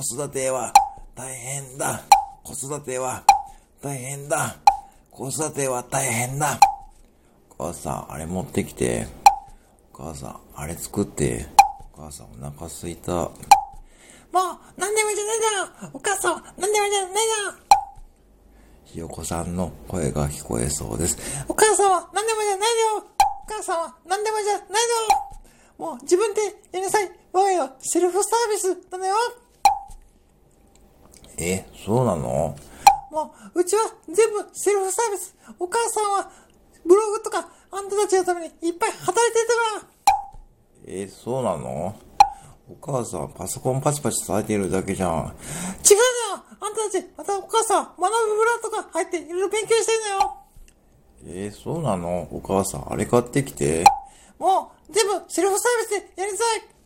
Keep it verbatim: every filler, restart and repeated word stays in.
子育ては大変だ。子育ては大変だ。子育ては大変だ。お母さん、あれ持ってきて。お母さん、あれ作って。お母さん、お腹すいた。もう、何でもじゃないだよ。お母さん、何でもじゃないだよ。ひよこさんの声が聞こえそうです。お母さんは何でもじゃないよ。お母さんは何でもじゃないよ。もう自分でやりなさい。我が家はセルフサービスなのよ。え、そうなの？もう、うちは全部セルフサービス。お母さんはブログとかあんたたちのためにいっぱい働いてるから。え、そうなの？お母さんパソコンパチパチ叩いてるだけじゃん。違うよ。あんたたち、またお母さん、学ぶ村とか入っていろいろ勉強してんだよ。えー、そうなの？お母さん、あれ買ってきて。もう、全部セルフサービスでやりなさい。